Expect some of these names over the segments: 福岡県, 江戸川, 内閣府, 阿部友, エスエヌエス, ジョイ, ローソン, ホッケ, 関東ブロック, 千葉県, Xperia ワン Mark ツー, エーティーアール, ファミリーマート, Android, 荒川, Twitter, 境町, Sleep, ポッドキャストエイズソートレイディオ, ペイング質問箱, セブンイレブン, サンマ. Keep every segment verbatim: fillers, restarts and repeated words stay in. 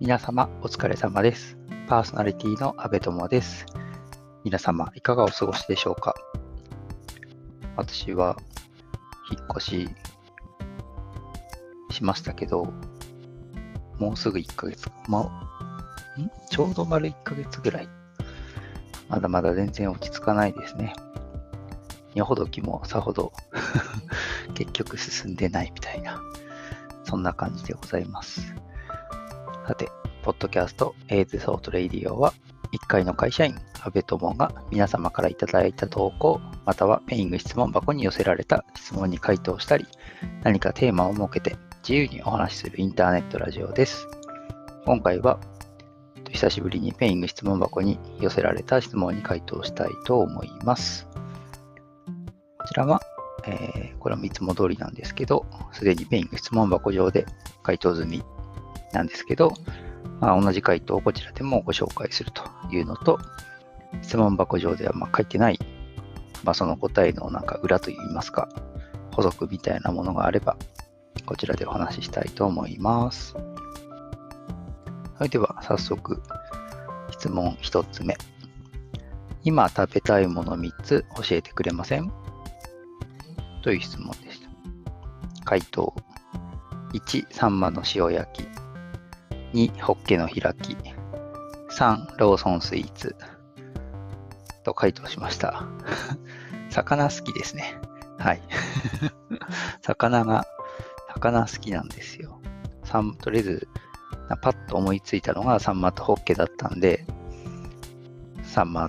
皆様お疲れ様です。パーソナリティの阿部友です。皆様いかがお過ごしでしょうか。私は引っ越ししましたけど、もうすぐいっかげつ、もう、ん?ちょうど丸いっかげつぐらい。まだまだ全然落ち着かないですね。よほどきもさほど結局進んでないみたいな、そんな感じでございます。さて、ポッドキャストエイズソートレイディオはいっかいの会社員阿部友が皆様からいただいた投稿、またはペイング質問箱に寄せられた質問に回答したり、何かテーマを設けて自由にお話しするインターネットラジオです。今回は久しぶりにペイング質問箱に寄せられた質問に回答したいと思います。こちらは、えー、これはいつも通りなんですけど、すでにペイング質問箱上で回答済みなんですけど、まあ、同じ回答をこちらでもご紹介するというのと、質問箱上ではまあ書いてない、まあ、その答えのなんか裏といいますか、補足みたいなものがあれば、こちらでお話ししたいと思います。はい、では早速、質問ひとつめ。今食べたいものみっつ教えてくれません?という質問でした。回答いち、サンマの塩焼き。に、ホッケの開き。さん、ローソンスイーツ。と回答しました。魚好きですね。はい。魚が、魚好きなんですよ。サンとりあえず、パッと思いついたのがサンマとホッケだったんで、サンマ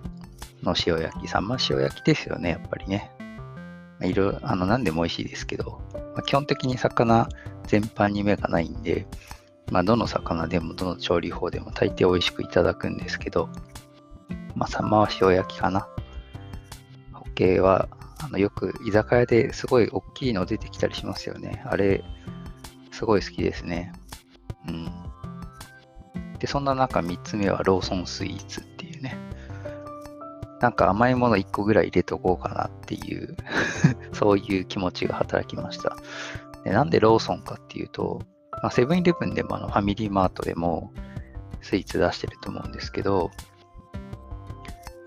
の塩焼き。サンマ塩焼きですよね、やっぱりね。いろいろ、あの、何でも美味しいですけど、まあ、基本的に魚全般に目がないんで、まあ、どの魚でもどの調理法でも大抵美味しくいただくんですけど、まあ、サンマは塩焼きかな。ホッケはあのよく居酒屋ですごい大きいの出てきたりしますよね。あれすごい好きですね。うん。で、そんな中みっつめはローソンスイーツっていうね。なんか甘いものいっこぐらい入れとこうかなっていうそういう気持ちが働きました。で、なんでローソンかっていうと、まあ、セブンイレブンでもあのファミリーマートでもスイーツ出してると思うんですけど、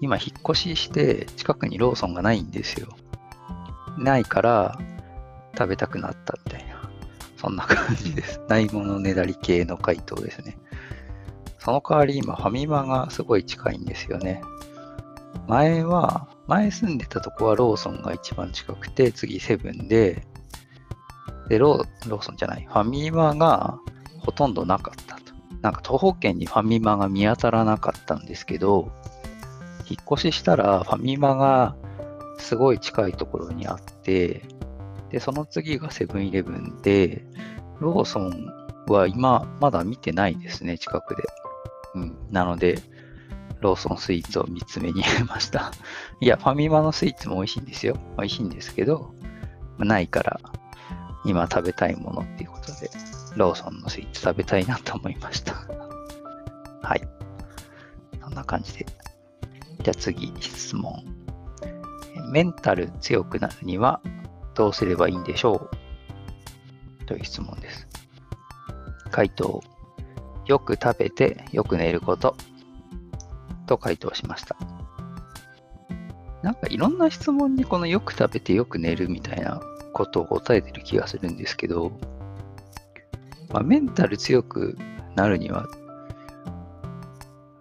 今引っ越しして近くにローソンがないんですよ。ないから食べたくなったみたいな、そんな感じです。ないものねだり系の回答ですね。その代わり今ファミマがすごい近いんですよね。前は、前住んでたとこはローソンが一番近くて、次セブンで、でロー、ローソンじゃない、ファミマがほとんどなかったと。なんか徒歩圏にファミマが見当たらなかったんですけど、引っ越ししたらファミマがすごい近いところにあって、で、その次がセブンイレブンで、ローソンは今まだ見てないですね、近くで。うん。なので、ローソンスイーツをみっつめに入れました。いや、ファミマのスイーツも美味しいんですよ。美味しいんですけど、ないから。今食べたいものっていうことで、ローソンのスイーツ食べたいなと思いました。はい。そんな感じで。じゃあ次、質問。メンタル強くなるにはどうすればいいんでしょう?という質問です。回答。よく食べてよく寝ること。と回答しました。なんかいろんな質問にこのよく食べてよく寝るみたいなことを答えてる気がするんですけど、まあ、メンタル強くなるには、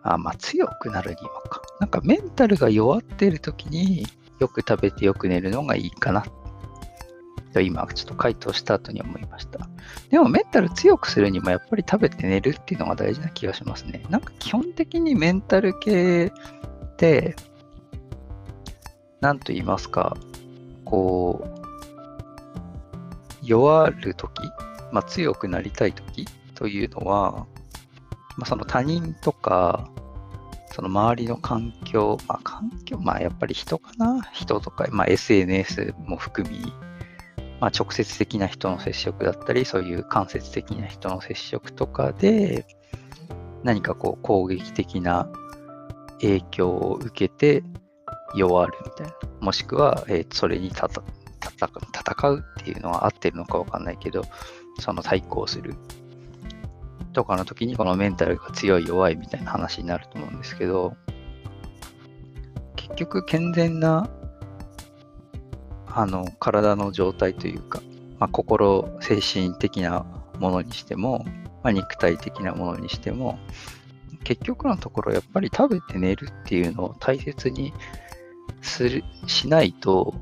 あ、まあ強くなるにはか。なんかメンタルが弱ってる時によく食べてよく寝るのがいいかなと今ちょっと回答した後に思いました。でもメンタル強くするにもやっぱり食べて寝るっていうのが大事な気がしますね。なんか基本的にメンタル系って何と言いますか、こう弱るとき、まあ、強くなりたいときというのは、まあ、その他人とか、その周りの環境、まあ環境、まあやっぱり人かな、人とか、まあ エスエヌエス も含み、まあ直接的な人の接触だったり、そういう間接的な人の接触とかで、何かこう攻撃的な影響を受けて弱るみたいな、もしくは、えー、それに立た、戦うっていうのは合ってるのか分かんないけど、その対抗するとかの時にこのメンタルが強い弱いみたいな話になると思うんですけど、結局健全なあの体の状態というか、まあ、心精神的なものにしても、まあ、肉体的なものにしても、結局のところやっぱり食べて寝るっていうのを大切にするしないと、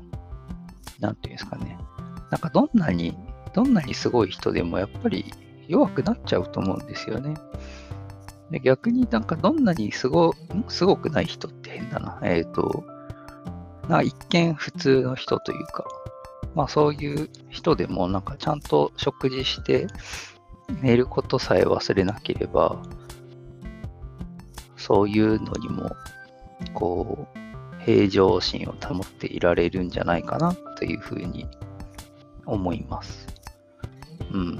なんていうんですかね、なんかどんなにどんなにすごい人でもやっぱり弱くなっちゃうと思うんですよね。で、逆になんかどんなにすご、すごくない人って変だな、えっとなんか一見普通の人というか、まあそういう人でもなんかちゃんと食事して寝ることさえ忘れなければ、そういうのにもこう平常心を保っていられるんじゃないかなというふうに思います。うん。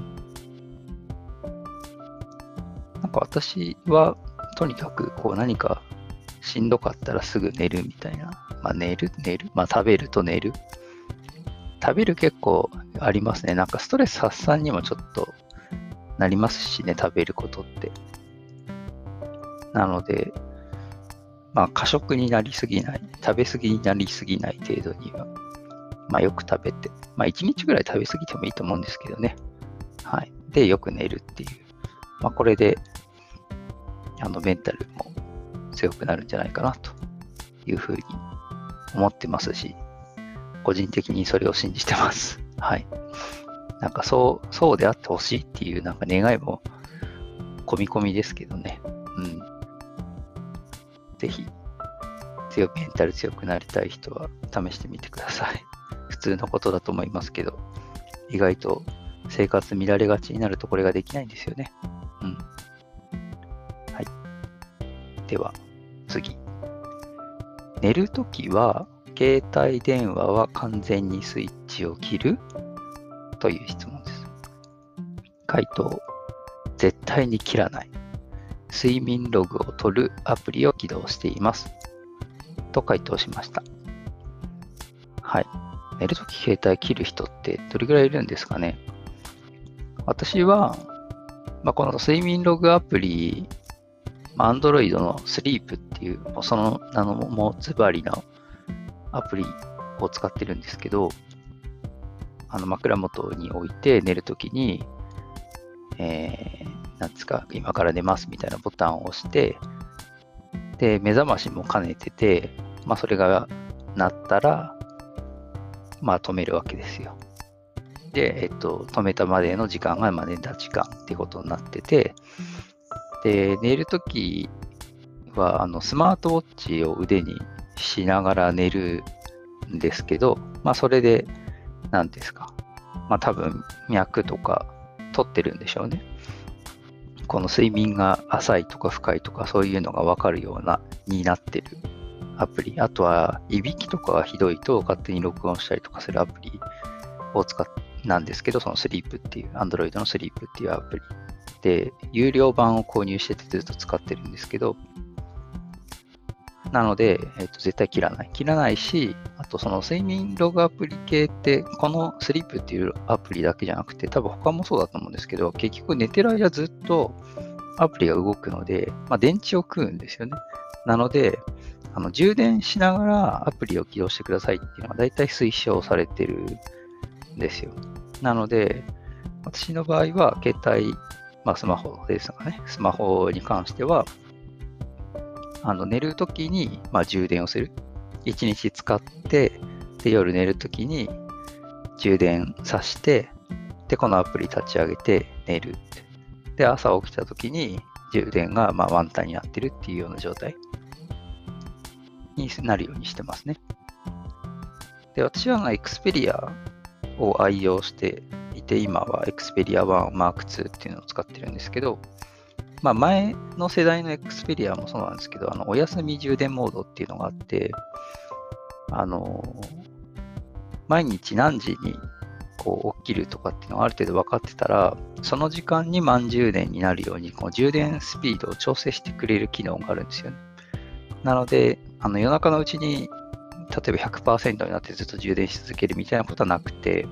なんか私はとにかくこう何かしんどかったらすぐ寝るみたいな。まあ寝る寝るまあ食べると寝る。食べる結構ありますね。なんかストレス発散にもちょっとなりますしね、食べることって。なので、まあ過食になりすぎない、食べ過ぎになりすぎない程度には、まあよく食べて、まあいちにちぐらい食べ過ぎてもいいと思うんですけどね。はい。で、よく寝るっていう。まあこれで、あのメンタルも強くなるんじゃないかなというふうに思ってますし、個人的にそれを信じてます。はい。なんかそう、そうであってほしいっていうなんか願いも込み込みですけどね。うん。ぜひ、強くメンタル強くなりたい人は試してみてください。普通のことだと思いますけど、意外と生活乱れがちになるとこれができないんですよね。うん。はい。では、次。寝るときは、携帯電話は完全にスイッチを切る？という質問です。回答、絶対に切らない。睡眠ログを取るアプリを起動しています。と回答しました。はい。寝るとき携帯切る人ってどれぐらいいるんですかね。私は、まあ、この睡眠ログアプリ、まあ、Android の Sleep っていう、その名のもズバリのアプリを使ってるんですけど、あの枕元に置いて寝るときに、えー、なんですか、今から寝ますみたいなボタンを押して、で、目覚ましも兼ねてて、まあそれが鳴ったら、まあ止めるわけですよ。で、えっと、止めたまでの時間が、まあ寝た時間ってことになってて、で、寝るときは、あの、スマートウォッチを腕にしながら寝るんですけど、まあそれで何ですか、まあ多分脈とか取ってるんでしょうね。この睡眠が浅いとか深いとかそういうのが分かるようなになってるアプリ、あとはいびきとかがひどいと勝手に録音したりとかするアプリを使っなんですけど、そのスリープっていう Android のスリープっていうアプリで有料版を購入しててずっと使ってるんですけど。なので、えっと、絶対切らない。切らないし、あとその睡眠ログアプリ系って、このスリープっていうアプリだけじゃなくて、多分他もそうだと思うんですけど、結局寝てる間ずっとアプリが動くので、まあ、電池を食うんですよね。なので、あの充電しながらアプリを起動してくださいっていうのが大体推奨されてるんですよ。なので、私の場合は携帯、まあスマホですかね、スマホに関しては、あの寝るときに、まあ、充電をする。一日使って、で夜寝るときに充電さして、で、このアプリ立ち上げて寝る。で、朝起きたときに充電がまあ満タンになってるっていうような状態になるようにしてますね。で、私は Xperia を愛用していて、今は Xperia ワン Mark ツー っていうのを使ってるんですけど、まあ、前の世代の Xperia もそうなんですけど、あのお休み充電モードっていうのがあって、あの毎日何時にこう起きるとかっていうのがある程度分かってたら、その時間に満充電になるようにこう充電スピードを調整してくれる機能があるんですよね。なので、あの夜中のうちに例えば ひゃくパーセント になってずっと充電し続けるみたいなことはなくて、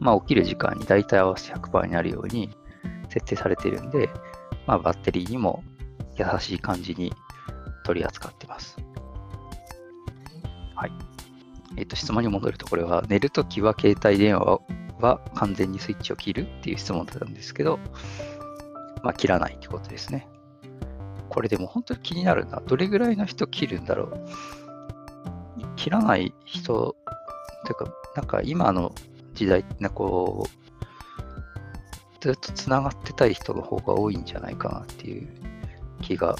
まあ、起きる時間に大体合わせて ひゃくパーセント になるように設定されているんで、まあ、バッテリーにも優しい感じに取り扱ってます。はい。えっと、質問に戻ると、これは寝るときは携帯電話は完全にスイッチを切るっていう質問だったんですけど、まあ、切らないってことですね。これでも本当に気になるな。どれぐらいの人切るんだろう。切らない人というか、なんか今の時代、なんかこう、ずっとつながってたい人の方が多いんじゃないかなっていう気が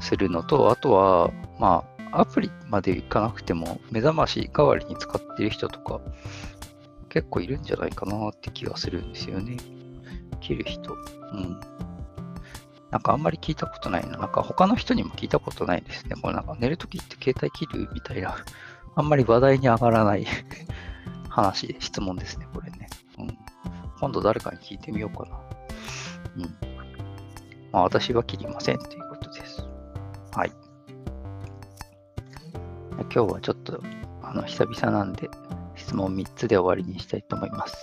するのと、あとは、まあ、アプリまでいかなくても、目覚まし代わりに使ってる人とか、結構いるんじゃないかなって気がするんですよね。切る人。うん。なんかあんまり聞いたことないな。なんか他の人にも聞いたことないですね。これなんか寝るときって携帯切るみたいな、あんまり話題に上がらない話、質問ですね、これね。うん。今度誰かに聞いてみようかな。うん。まあ私は切りませんということです。はい。今日はちょっと、あの、久々なんで、質問みっつで終わりにしたいと思います。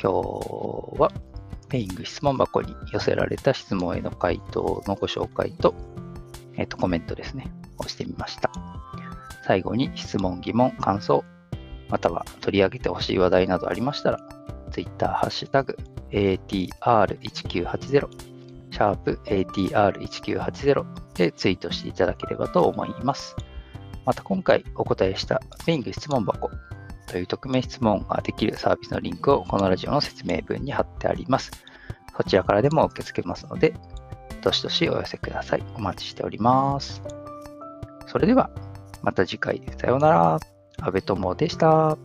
今日は、ペイング質問箱に寄せられた質問への回答のご紹介と、えっと、コメントですね、をしてみました。最後に質問、疑問、感想、または取り上げてほしい話題などありましたら、Twitter ハッシュタグ エーティーアールせんきゅうひゃくはちじゅう、シャープ エーティーアールせんきゅうひゃくはちじゅう でツイートしていただければと思います。また今回お答えしたペイング質問箱という匿名質問ができるサービスのリンクをこのラジオの説明文に貼ってあります。そちらからでも受け付けますので、どしどしお寄せください。お待ちしております。それではまた次回、さようなら。安部友でした。